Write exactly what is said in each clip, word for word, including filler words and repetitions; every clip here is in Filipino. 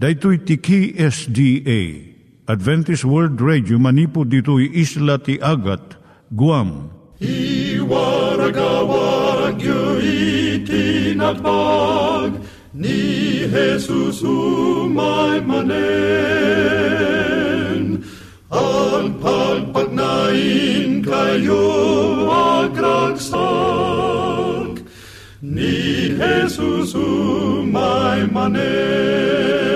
Daitui tiki S D A, Adventist World Radio, manipod ditoy isla ti Agat, Guam. I waragawag yu itinatpag, ni Jesus umay manen. Ang pagpagnain kayo agkansak, ni Jesus umay manen.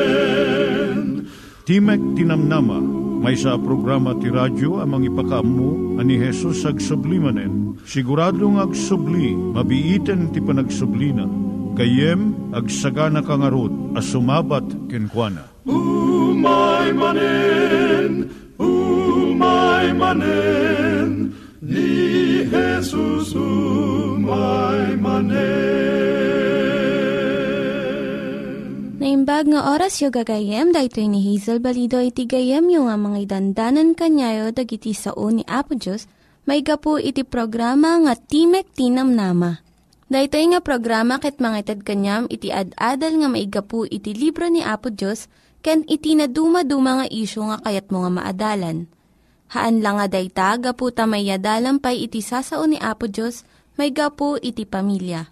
Timek Ti Namnama, may sa programa ti radyo amang ipakaammo ani Jesus agsublimanen. Siguradong agsubli, mabiiten ti panagsublina. Kayem agsagana kangarot as sumabat kenkwana. Umay manen, umay manen, ni Jesus umay manen. Naimbag nga oras yung gagayem, dahil ito ni Hazel Balido, iti gagayem yung nga mga idandanan kanyayo, dag iti sao ni Apo Diyos, may gapu iti programa nga Timek Ti Namnama. Daytoy nga programa ket mangited kanyam iti ad-adal nga maigapu iti libro ni Apo Dios ken iti naduma-duma nga isyu nga kayat mo nga maadalan. Haan lang nga dayta gapu ta mayadalan pay iti sasao ni Apo Dios maigapu iti pamilya.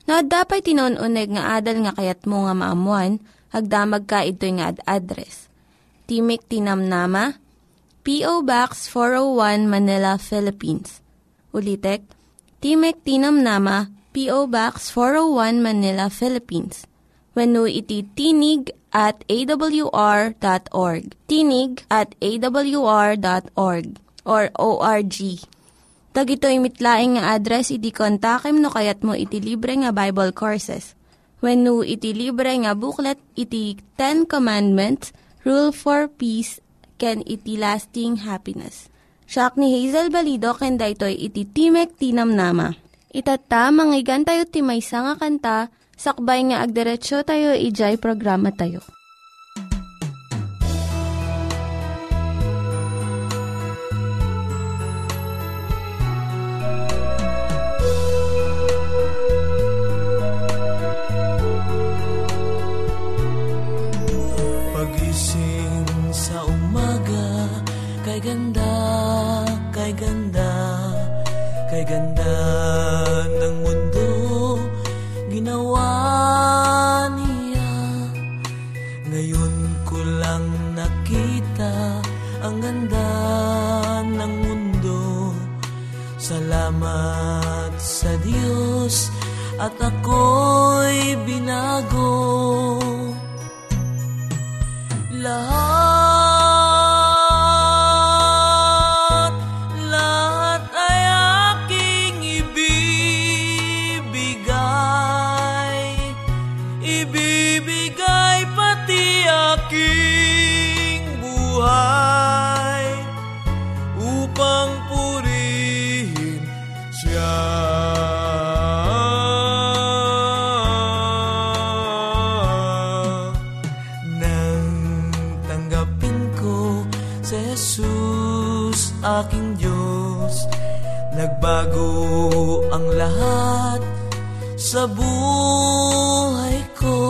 Naadda pay tinnoon-uneg nga adal nga kayat mo nga maamuan agdamag ka itoy nga ad-address. Timek Ti Namnama, P O Box four oh one Manila, Philippines. Ulitek, Timek Ti Namnama, P O Box four oh one Manila, Philippines. Wenno iti tinig at a w r dot org. Tinig at a w r dot org or O R G. Tag ito'y mitlaing nga address, iti kontakem no kayat mo iti libre nga Bible Courses. Wenno iti libre nga booklet, iti Ten Commandments, Rule for Peace, ken iti Lasting Happiness. Siak ni Hazel Balido, ken daytoy iti Timek Ti Namnama. Itata, manggigan tayo timaysa nga kanta, sakbay nga agderetsyo tayo, ijay programa tayo. Pagising sa umaga, kay ganda, kay ganda, kay ganda ng mundo, ginawa niya. Ngayon ko lang nakita ang ganda ng mundo. Salamat sa Diyos at ako'y binago. Lahat aking Diyos, nagbago ang lahat sa buhay ko.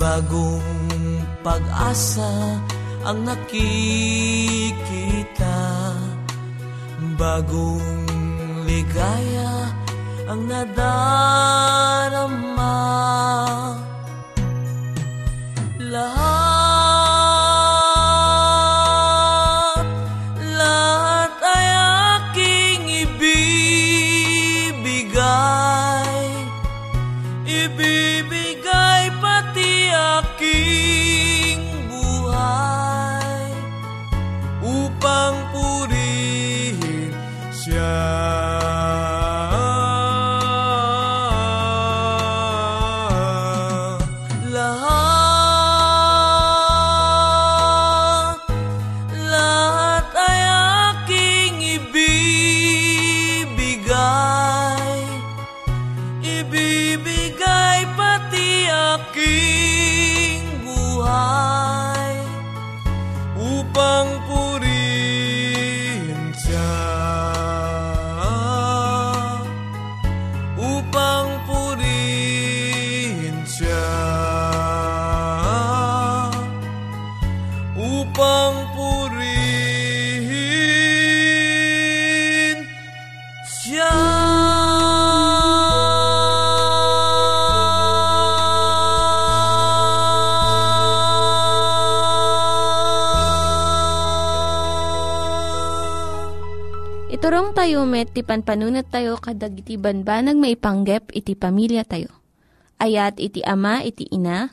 Bagong pag-asa ang nakikita, bagong ligaya ang nadarama. Lahat Sarong tayo met, ti panpanunat tayo, kadag iti banbanag maipanggep, iti pamilya tayo. Ayat iti ama, iti ina,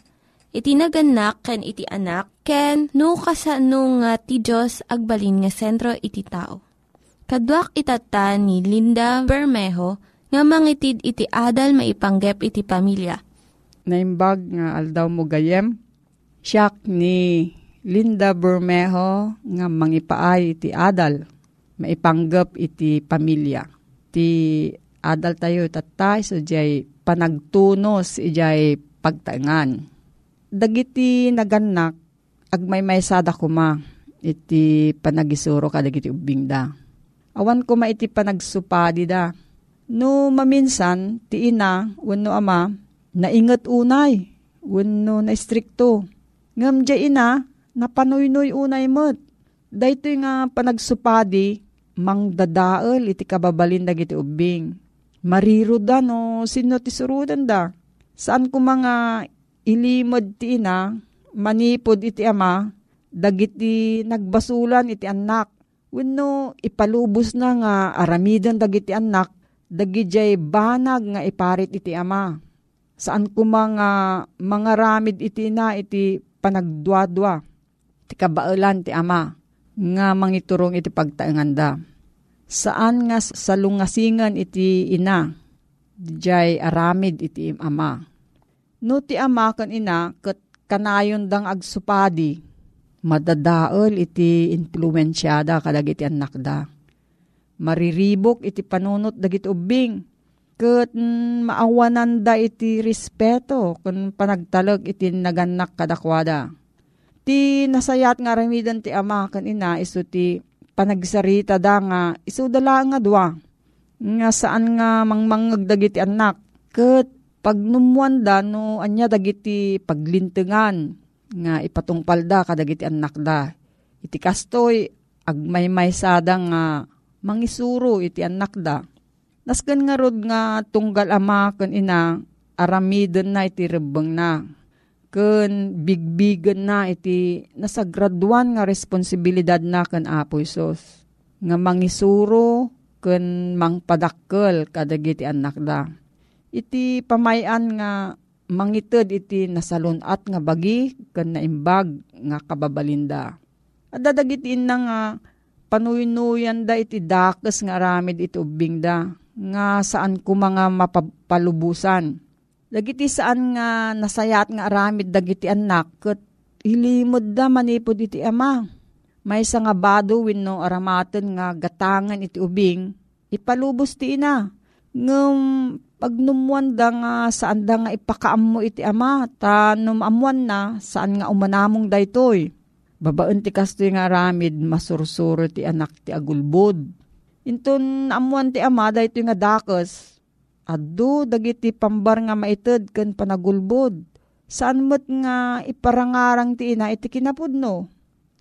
iti naganak, ken iti anak, ken no kasano nga ti Diyos agbalin nga sentro iti tao. Kaduak itata ni Linda Bermejo, nga mangitid iti adal maipanggep iti pamilya. Naimbag nga aldaw mo gayem, siak ni Linda Bermejo, nga mangipaay iti adal maipanggap iti pamilya. Iti adal tayo tatay, so jay panagtunos, jay pagtaengan. Dagiti naganak, agmay maysada kuma, iti panagisuro ka, dagiti ubing da. Awan kuma iti panagsupadi da. No maminsan, ti ina, wenno ama, naingat unay, wenno naistrikto. Ngam jay ina, napanuynoy unay met. Dahito nga panagsupadi, mangdadael iti kababalin dagiti ubing. Marirudan no sino ti surudan da. Saan ko mga ilimod ti ina, manipod iti ama, dagiti nagbasulan iti anak. Wenno ipalubos na nga aramidan dagiti anak, dagijay banag nga iparit iti ama. Saan ko mga mangaramid iti ina iti panagduadwa, ti kabaulan ti ama, nga mangiturong iti pagtaenganda. Saan nga salungasingan iti ina, dijay aramid iti ama. No ti ama kan ina, kat kanayon dang agsupadi, madadaol iti influensyada kadag iti anak da. Mariribok iti panunot dagiti ubing, kat maawanan da iti respeto, kun panagtalag iti naganak kadakwada. Ti nasayat nga aramidan ti ama kan ina, iso ti panagsarita da nga, isudala nga dua, nga saan nga mangmangag dagiti anak, ket pagnumuan da no anya dagiti paglintengan, nga ipatungpal da kadagiti anak da. Iti kastoy, agmaymaysada nga mangisuro iti anak da. Nasken nga rod nga tunggal ama ken ina, aramiden na iti rebeng na, ken bigbigan na iti nasagraduan nga responsibilidad na ken Apo Isos. Nga mangisuro ken mangpadakkel kadagiti anak da. Iti pamayan nga mangited iti nasalunat nga bagi ken naimbag nga kababalinda. Adda dagiti inna nga panuynuyan da iti dakes nga aramid iti ubing da, nga saan ko mga mapapalubusan. Dagiti saan nga nasayat nga aramid dagiti anak, ket ilimod da manipod iti ama. Maysa nga bado wenno aramaten nga gatangan iti ubing, ipalubos ti ina. Ngem pagnumuan da nga saan da nga ipakaammo iti ama, ta numamuan na saan nga umanamong daytoy. Babaen ti kastoy nga aramid masursuro ti anak ti agulbod. Inton amuan ti ama daytoy nga dakes. Addo dagiti pambar nga maited ken panagulbod. Saan met nga iparangarang ti ina iti kinapudno.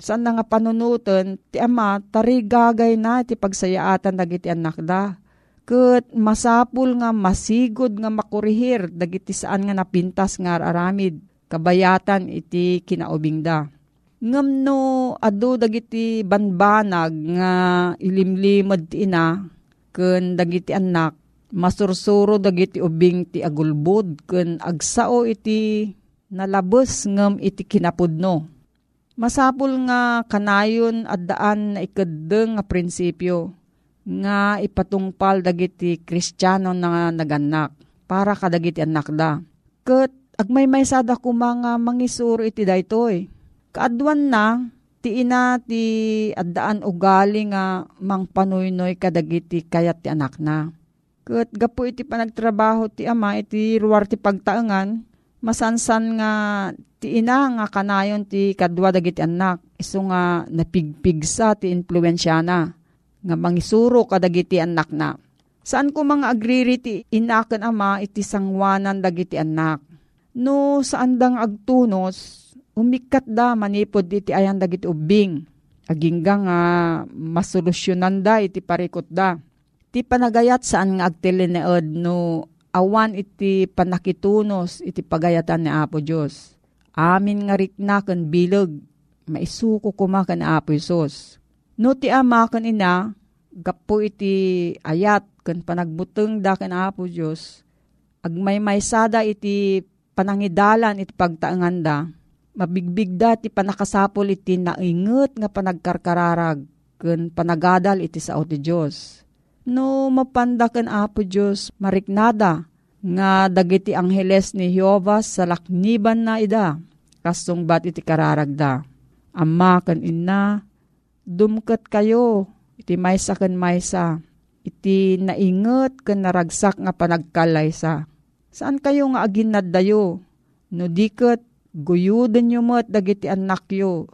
Saan na nga panunutan ti ama, tarigagay na iti pagsayaatan dagiti anak da. Ket masapul nga masigod nga makurihir dagiti saan nga napintas nga aramid kabayatan iti kinaubing da. Ngem no addo dagiti banbanag nga ilimlimod ti ina ken dagiti anak, masursuro dagiti ubing ti agulbod ken agsao iti nalabes ngem iti kinapudno. Masapul nga kanayon addaan na ikeddeng nga prinsipyo nga ipatungpal dagiti Kristiyano nga naganak para kadagiti anak da. Ket agmaymaysada kuma nga mangisuro iti daytoy. Kaadwan na ti ina ti addaan ugali nga mangpanuynoy kadagiti kayat ti anak na. Ket gapu iti panagtrabaho ti ama iti ruar ti pagtaengan, masansan nga ti ina nga kanayon ti kadwa dagiti anak, isu nga napigpigsa ti influensyana nga mangisuro kadagiti anak na. Saan ko mga agriri ti ina ken ama iti sangwanan dagiti anak. No saan dang agtunos, umikat da manipod iti ayan dagiti ubing, agingga nga masolusyonan da iti parikot da. Iti panagayat saan nga agtilineod no awan iti panakitunos iti pagayatan ni Apo Diyos. Amin nga rikna ken bileg, maisuko kuma ken Apo Isos. No ti ama ken ina, gapu iti ayat, ken panagbuteng da ken Apo Dios, agmaymaysada iti panangidalan iti pagtaenganda, mabigbigda ti panakasapol iti nainget nga panagkarkararag, ken panagadal iti sao ti Dios. No mapanda ken Apo Dios, mariknada nga dagiti angheles ni Jehova sa lakniban na ida, kasungbat iti kararagda. Ama ken Inna, dumket kayo, iti maysa ken maysa, iti nainget ken naragsak nga panagkalaysa. Saan kayo nga aginaddayo? No diket guyuden nyo met dagiti annakyo,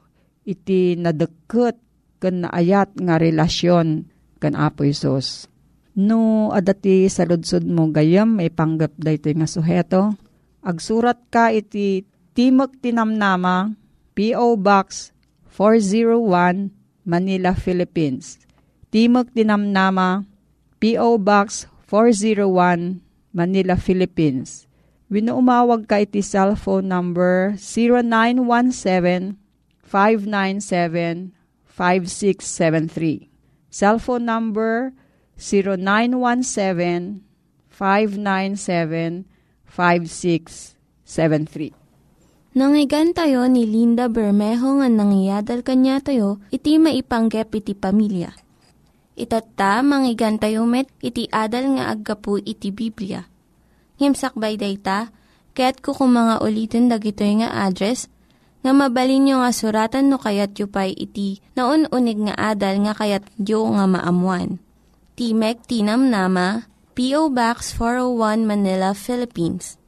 iti nadeket ken naayat nga relasyon ken Apo Isus. No adati sa ludsod mo gayam, ipanggap da ito nga suheto. Agsurat ka iti Timek Ti Namnama, P O. Box four oh one, Manila, Philippines. Timek Ti Namnama, P O. Box four oh one, Manila, Philippines. Winuumawag ka iti cellphone number zero nine one seven, five nine seven, five six seven three. Cellphone number zero nine one seven, five nine seven, five six seven three. Nangyigan tayo ni Linda Bermejo nga nangyadal kanya tayo, iti maipanggep iti pamilya. Itata, mangyigan tayo met, iti adal nga aggapu iti Biblia. Ngimsakbay dayta, kaya't kukumanga ulitin dagito yung nga address, nga mabalin yung nga suratan no kayat yu pa'y iti, na unig nga adal nga kayat yu nga maamuan. Timek Ti Namnama, P O. Box four oh one, Manila, Philippines.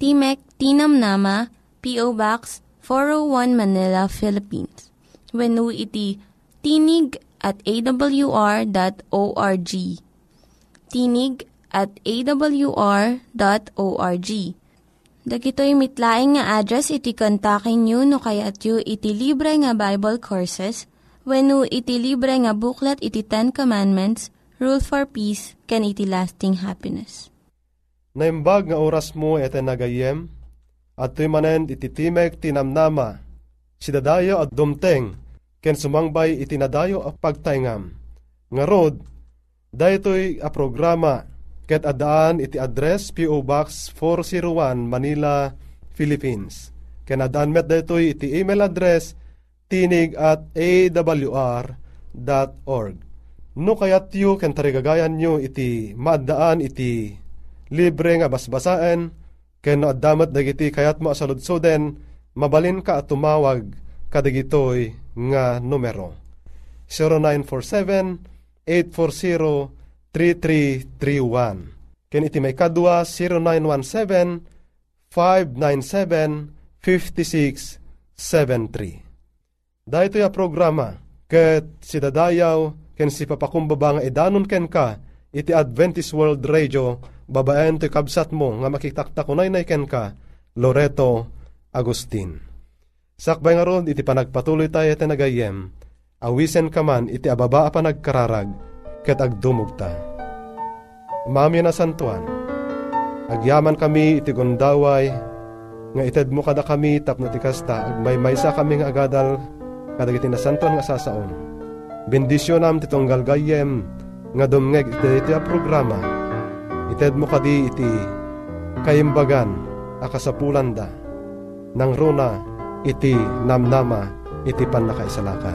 Timek Ti Namnama, P O. Box four oh one, Manila, Philippines. Wenu iti tinig at a w r dot org. Tinig at a w r dot org. Dagitoy mitlaing nga address iti kontakin nyo no kayat yu iti libre nga Bible Courses. Wenu iti libre nga booklet iti Ten Commandments, Rule for Peace, can iti lasting happiness. Naimbag nga oras mo eten nagayem, at tuy manen iti Timek Ti Namnama, sidadayo at dumteng, ken sumangbay itinadayo at pagtaingam. Nga rod, daytoy a programa, ket adaan iti address P O. Box four oh one, Manila, Philippines. Ken adaan met daytoy iti email address tinig at a w r dot org. No kayat yu ken tarigagayan nyo iti maadaan iti libre nga basbasaan, ken no addamat dagiti kayat mo asaludsoden, mabalin ka at tumawag kadagitoy nga numero zero nine four seven, eight four zero, three three three one. Ken iti may kadwa zero nine one seven, five nine seven, five six seven three. Dahito ya programa ket sidadayaw ken si papakumbaba nga idanon ken ka iti Adventist World Radio. Babaen to'y kabsat mo, nga makitaktakunay na iken ka, Loreto Agustin. Sakbay nga ron, iti panagpatuloy tayo iti nagayem, awisen ka man, iti ababa pa nagkararag, ket agdumog ta. Mami na santuan, agyaman kami iti gondaway, nga ited mo kada kami, tapno ti kasta, agmaymaysa kami nga agadal, kadagiti na santuan nga sasaon. Bendisyon ti tunggal gayem, nga dumngeg iti iti a programa, ited mo kadi iti kayimbagan akasapulan da nang runa iti namnama iti panakaisalakan.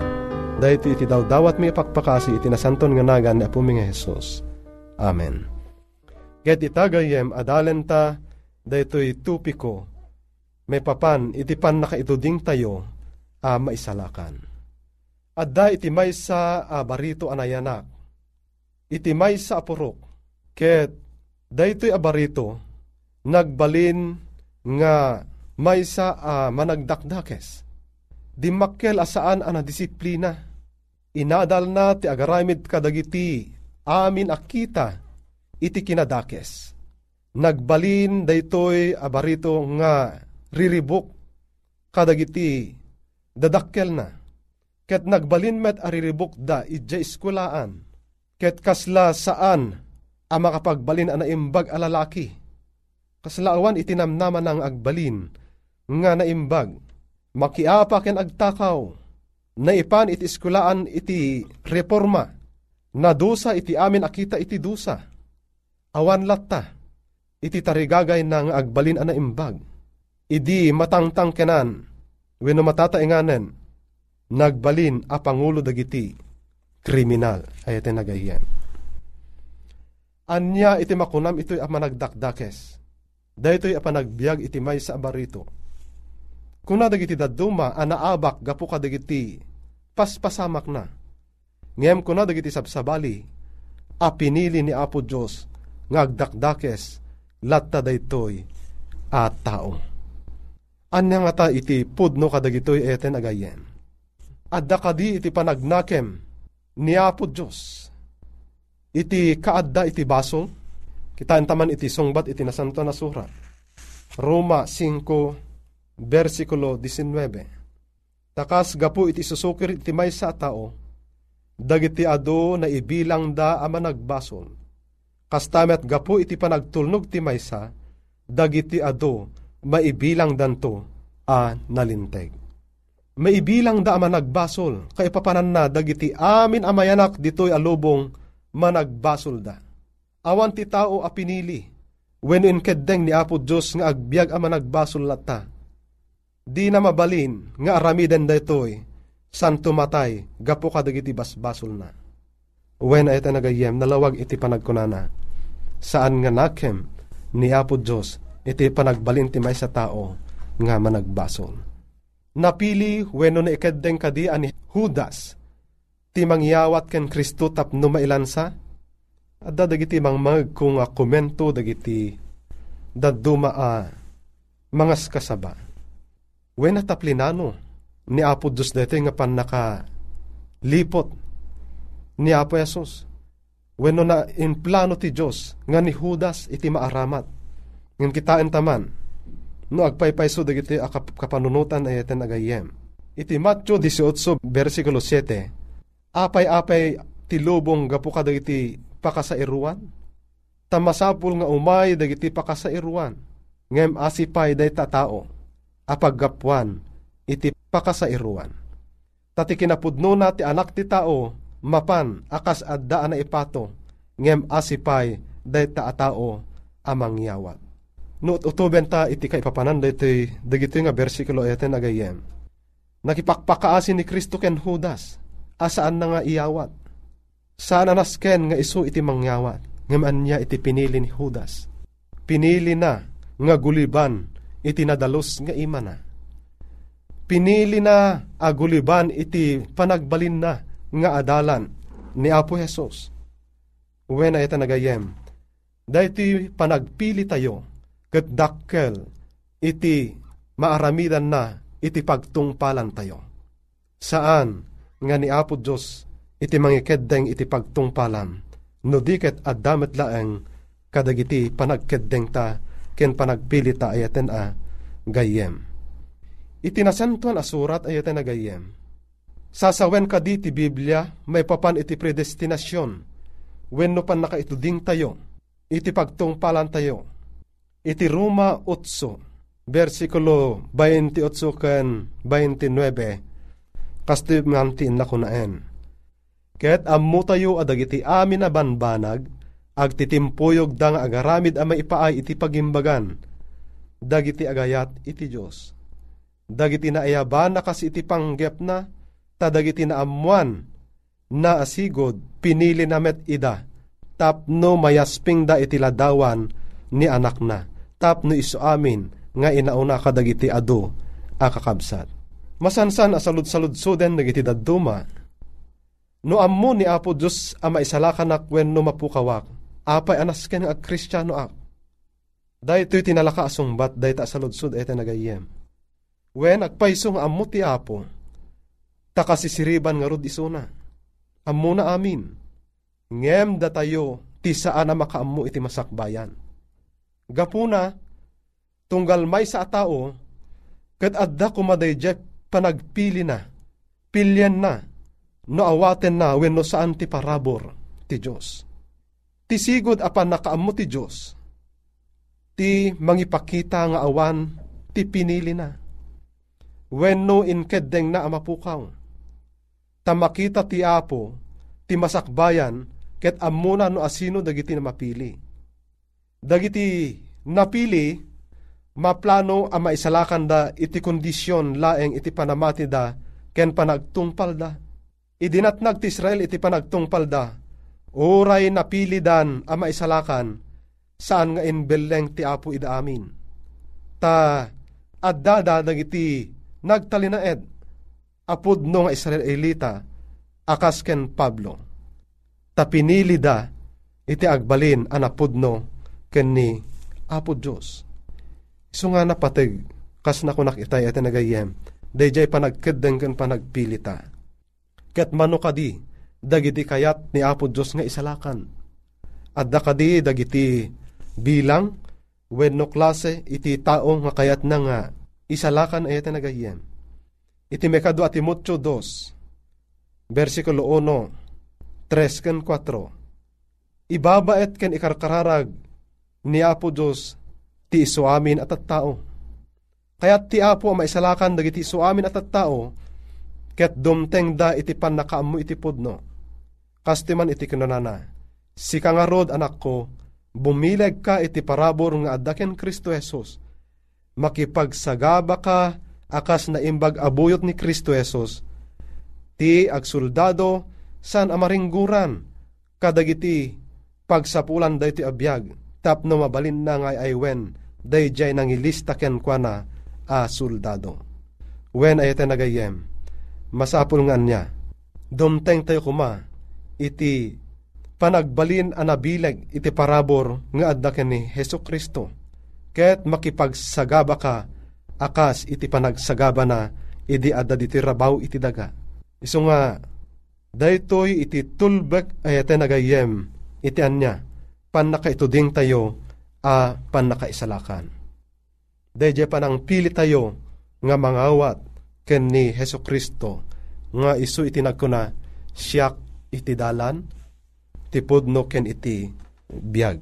Dahil iti, iti daw dawat may pakpakasi iti nasanton nga nagan ni Apo mi nga Hesus. Amen. Ket itagayem adalen ta daytoy tupiko may papan iti panakaituding tayo a maisalakan. Adda iti maysa a barito anayanak, iti maysa a purok, ket daytoy abarito, nagbalin nga maysa a managdakdakes. Dimakkel asaan ana disiplina. Inadal na ti agaramid kadagiti amin akita iti kinadakes. Nagbalin daytoy abarito nga riribok kadagiti dadakkel na. Ket nagbalin met a riribok da idya eskulaan. Ket kasla saan a makapagbalin ana imbag a lalaki. Kaslaawan itinamnaman ang agbalin nga naimbag. Makiapa ken agtakaw, naipan iti iskulaan iti reforma, Nadusa iti amin akita iti dusa, awan latta, iti tarigagay ng agbalin ana imbag. Idi matangtang kenan, wenno matatainganen, nagbalin a pangulo dagiti kriminal. Ayat ay nagayan. Anya iti makunam ito'y a managdakdakes, daytoy a panagbiag iti may sa abarito. Kuna dagiti dadduma, anaabak gapu ka dagiti paspasamak na. Ngem ko na dagiti sabsabali, a pinili ni Apo Diyos, ngagdakdakes, latta daytoy at tao. Anya nga ta iti pudno kadagitoy eten agayen. Adda kadi iti panagnakem ni Apo Diyos. Iti kaadda iti baso, kitaan taman iti sungbat iti nasanto na surat. Roma five, versikulo nineteen. Takas gapu iti susukir iti may sa tao, dagiti ado na ibilang da ama nagbason. Kastamet gapu iti panagtulnog ti maysa, dagiti ado maibilang danto a nalinteg. Maibilang da ama nagbasol, kaipapanan na dagiti amin amayanak ditoy alubong managbasol da. Awan ti tao a pinili, wenno inkeddeng ni Apo Dios nga agbiag ama nagbasol latta. Di na mabalin nga aramiden daytoy san tumatay, gapo ka dagiti basbasol na. When ay tanagayem, nalawag iti panagkunana. Saan nga nakem ni Apo Diyos, iti panagbalin ti may sa tao, nga managbasol. Napili, wenno na ikeddeng kadi ani Judas, ti mangyawat ken Kristo tapno mailansa, adda dagiti mangmag kung a komento dagiti dadduma a mangas kasaba. When nataplinano, ni Apo Diyos dito nga panaka lipot ni Apo Yesus. Wenno na in plano ti Diyos nga ni Judas iti maaramat. Ngem kitaan taman no agpaypayso dagiti akapanunutan ayaten agayem. Iti Matthew eighteen versikulo seven. Apay-apay ti lubong gapu ka dagiti pakasairuan. Tamasapul nga umay dagiti pakasairuan. Ngem asipay dayta tao apaggapuan iti pakasairuan. Tati kinapudno na ti anak ti tao, mapan akas adda na ipato, ngem asipay dayta a tao amangyawat. Noot utuben ta iti kaipapanan daytoy dagito nga bersikulo ayaten agayem. Nakipakpakaasin ni Kristo ken Judas, asaan na nga iyawat? Saan anas ken nga isu iti mangyawat? Ngem anya iti pinili ni Judas. Pinili na nga guliban iti nadalos nga imana. Pinili na aguliban iti panagbalin na nga adalan ni Apo Jesus. Uwena ita nagayem, dahiti panagpili tayo ket dakkel iti maaramidan na iti pagtungpalan tayo. Saan nga ni Apo Diyos iti mangikedeng iti pagtungpalan, no diket addamet laeng kadagiti panagkeddeng ta ken panagpili ta ayaten a gayem. Itinasantuan a surat ayaten agayem. Sasawen kadi ti Biblia may papan iti predestinasyon, wenno pan nakaituding tayo, iti pagtungpalan tayo. Iti Roma eight, versikulo twenty-eight ken twenty-nine, kasti mantin na kunaen. Ket ammo tayo adagiti amin na banbanag, agtitimpuyog da nga agaramid a maipaay iti pagimbagan, dagiti agayat iti Diyos. Dagiti na ayaban na kasi iti panggep na, tadagiti na amuan, na asigod, pinili na met ida, tapno mayasping da iti ladawan ni anak na, tapno isu amin, nga inauna kadagiti ado, akakabsat. Masansan asalud-saludsuden dagiti dadduma, no ammo ni Apo Diyos ama isalakanak wenno mapukawak, apay anasken nga Kristyano ak. Daytoy tinalaka asungbat, dayta asaludsud ete nagayem. Wen agpayso nga ammo ti Apo, takasisiriban nga rod isuna, ammo na amin, ngem da tayo ti saan na makaammo iti masakbayan. Gapuna, tunggal may sa tao, ket adda kumadayjek panagpili na, pilyen na, noawaten na wenno saan ti parabor ti Diyos. Ti sigod apan nakaammo ti Diyos, ti mangipakita nga awan ti pinili na. Wenno inkeddeng na amapukaw, tamakita ti Apo, ti masakbayan ket amuna no asino dagiti na mapili. Dagiti napili maplano a maisalakan da iti kondisyon laeng iti panamati da ken panagtungpal da. Idinatnag ti Israel iti panagtungpal da oray napili dan a maisalakan saan nga inbeleng ti Apo ida amin. Ta addada dagiti nagtalinaed apudno nga Israelita akasken Pablo. Tapinili da iti agbalin anapudno ken ni Apo Dios. Isu nga napateg kas nakunak itay at nagayem dayjay panagkeddeng ken panagpilita. Ket manno kadi dagiti kayat ni Apo Dios nga isalakan. Adda kadi dagiti bilang wenno klase iti tao nga kayat na nga isalakan ayat nagayem. Iti Mekado at Timoteo two, versikulo one, tres ken cuatro. Ibabaet ken ikarkararag ni Apo Dios ti isu amin at at tao. Kaya't ti Apo ang maisalakan dagiti isu amin at at tao, ket dumteng da iti pannakaammo iti pudno. Kastiman iti kinunana, sika nga rod anak ko, bumileg ka iti parabor nga adda ken Kristo Jesus. Makipagsagaba ka, akas na imbag abuyot ni Kristo Jesus, ti agsoldado san amaringguran, kadagiti pagsapulan dahi ti abiyag, tapno mabalin na nga aywen, dahi jay nangilista kenkwana a soldado. Wen ayete nagayem, masapul nga niya, dumteng tayo kuma, iti panagbalin anabileg, iti parabor nga adda ken ni Hesus Kristo, ket makipagsagaba ka, akas iti panagsagaba na idi adda diti rabaw iti daga. Isu nga daytoy iti tulbek ayate nagayem iti anya pannakaituding tayo a pannakaisalakan. Dayjay panang pili tayo nga mangawat ken ni Hesukristo nga isu iti nagkuna siak iti dalan ti pudno ken iti biag.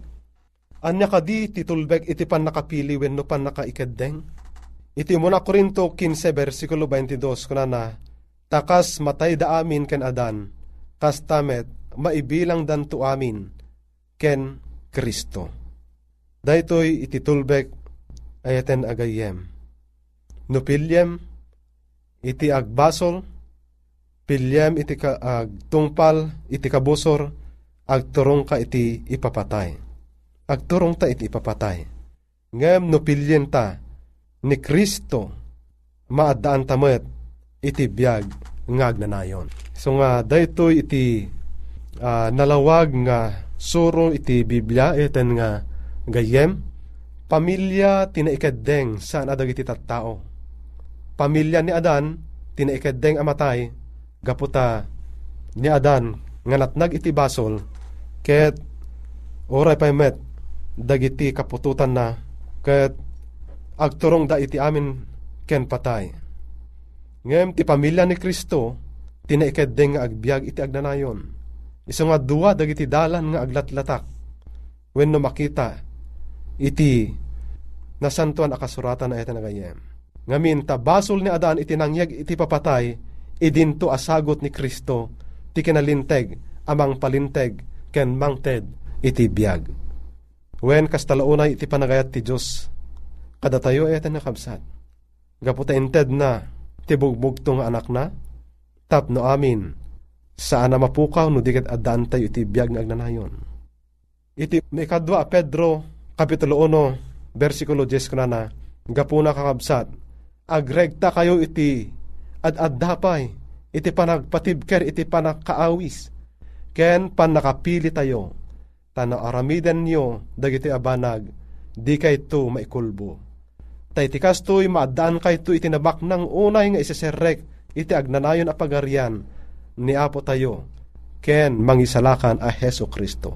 Anya kadi ti tulbek iti pannakapili wenno pannakaikedeng. Iti muna Korinto fifteen, versikulo twenty-two, kunana, takas matay da amin ken adan, kas tamet maibilang dan tu amin ken Kristo. Daytoy iti tulbek ayaten agayem. Nupilyem iti agbasol, pilyem iti agtungpal, iti kabusor, agturong ka iti ipapatay. Agturong ta iti ipapatay. Ngem nupilyen ta, ni Kristo maadaan tamet iti biyag nga agnanayon. So nga daytoy iti uh, nalawag nga suro iti Biblia iten nga gayem pamilya tinaikedeng saan adag iti tattao. Pamilya ni Adan tinaikedeng amatay gaputa ni Adan nga natnag iti basol ket oray paymet dagiti kapututan na ket agturong da iti amin ken patay. Ngem ti pamilya ni Kristo tinaikedeng nga agbiag iti agnanayon. Isu nga duwa dagiti dalan nga aglatlatak wenno makita iti nasantuan a kasuratan ayat nga gayem. Ngamin ta basol ni Adan iti nangyag iti papatay idinto asagot ni Kristo ti kinalinteg amang palinteg ken mangted iti biag. Wen kastalaonay iti panagayat ti Dios kada tayo ay atan nakabsat. Gaputa inted na, tibugbog tong anak na, tapno amin, saan na mapukaw, no diket addaan tayo iti biyag nga agnanayon. Iti Ikadwa, Pedro, Kapitulo one, versikulo ten kunana, gapuna kakabsat, agregta kayo iti, at addapay, iti panagpatibker, iti panagkaawis, ken panakapili tayo, tanaaramiden nyo, dagiti abanag, di kay to maikulbo. Taitikas to'y maadaan kay to itinabak ng unay nga isiserek iti agnanayon a pagarian ni Apo tayo ken mangisalakan a Hesus Kristo.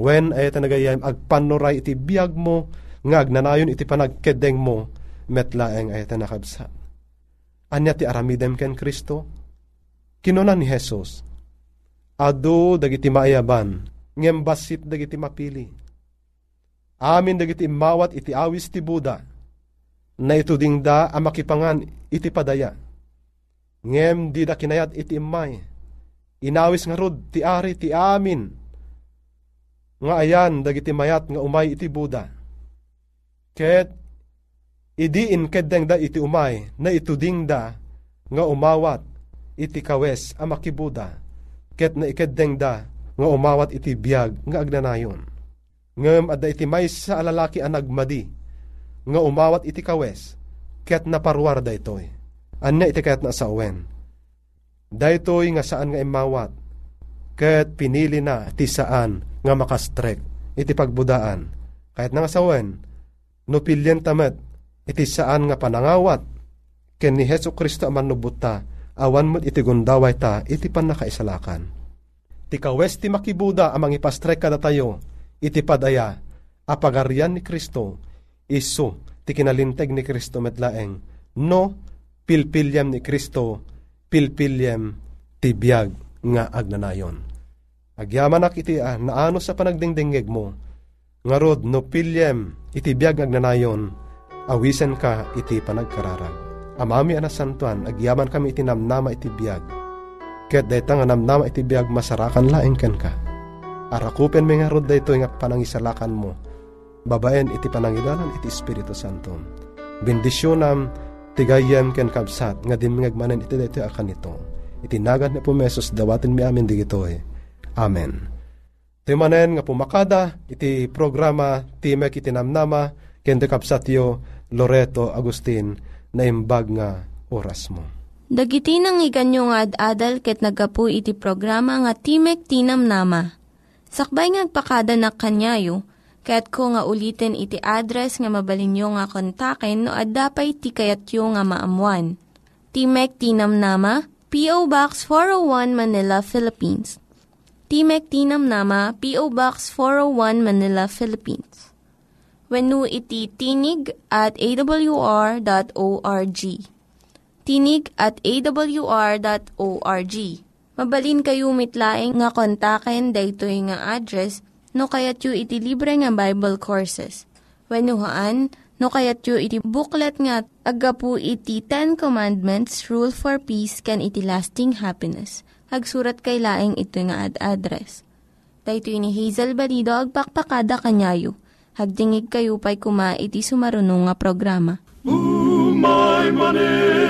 Wen ayat nagayam agpannoray iti biag mo nga agnanayon iti panagkedeng mo metlaeng ayat nakabsa. Anya ti aramidem ken Kristo? Kinuna ni Hesus, adu dagiti maayaban ngem basit dagiti mapili. Amin dagiti imawat iti awis ti Buda na ituding da amakipangan iti padaya. Ngem di da kinayat iti imay, Inawis nga rod, ti ari, ti amin. Nga ayan, dagiti mayat, nga umay iti Buda. Ket, idiin kedeng da iti umay, na ituding da, nga umawat, iti kawes, amaki Buda. Ket na ikedeng da, nga umawat iti biyag, nga agnanayon. Ngem adda iti maysa a lalaki a nagmadi, nga umawat iti kawes, ket naparwar da itoy. Anna iti kayat na asawen. Daytoy nga saan nga imawat, ket pinili na ti saan nga makastrek, iti pagbudaan. Kahit nga sawen, no pilyen tamet, iti saan nga panangawat, ken ni Hesu Kristo aman nubuta, awan mo't iti gundaway ta, iti panakaisalakan. Ti kawes ti makibuda amang ipastrek kada tayo, iti padaya, apagarian ni Kristo, isu, ti kinalinteg ni Kristo metlaeng, no pilpilyem ni Kristo, pilpilyem tibiyag nga agnanayon. Agyaman iti ah, naano sa panagdingdingeg mo, nga rod no pilyem itibiyag nga agnanayon, awisen ka iti panagkararag. Amami anasantuan, agyaman kami iti namnama itibiyag. Ket dayta nga namnama itibiyag masarakan laeng ken ka. Arakupen mi nga rod dayto nga panangisalakan mo. Babaen iti panangidalan iti Espiritu Santo. Bendisyonam tigayem ken kabsat, nga dimingagmanen iti daytoy akan ito. Itinagan ni Pumesos, dawatin mi amin digitoy. Amen. Timanen nga pumakada, iti programa Timek Ti Namnama, ken de kapsatyo Loreto Agustin, na imbag nga oras mo. Dagiti nangyiganyo nga ad-adal ket nagapu iti programa nga Timek Ti Namnama. Sakbay ngagpakada na kanyayo, kaya't ko nga ulitin iti address nga mabalinyo nga kontaken no addapay ti kayatyo nga maamuan. Timek Ti Namnama, P O. Box four oh one Manila, Philippines. Timek Ti Namnama, P O. Box four oh one Manila, Philippines. Wenno iti tinig at a w r dot org. Tinig at a w r dot org. Mabalin kayo mitlaing nga kontaken daytoy nga address no kayat yu iti libre nga Bible Courses. Wenno haan, no kayat yu iti booklet nga agapu iti Ten Commandments, Rule for Peace, can iti lasting happiness. Hagsurat kay laing ito nga ad-address. Dahito ni Hazel Balido, agpakpakada kanyayo. Hagdingig kayo pa'y kuma iti sumarunong nga programa. Umay manin!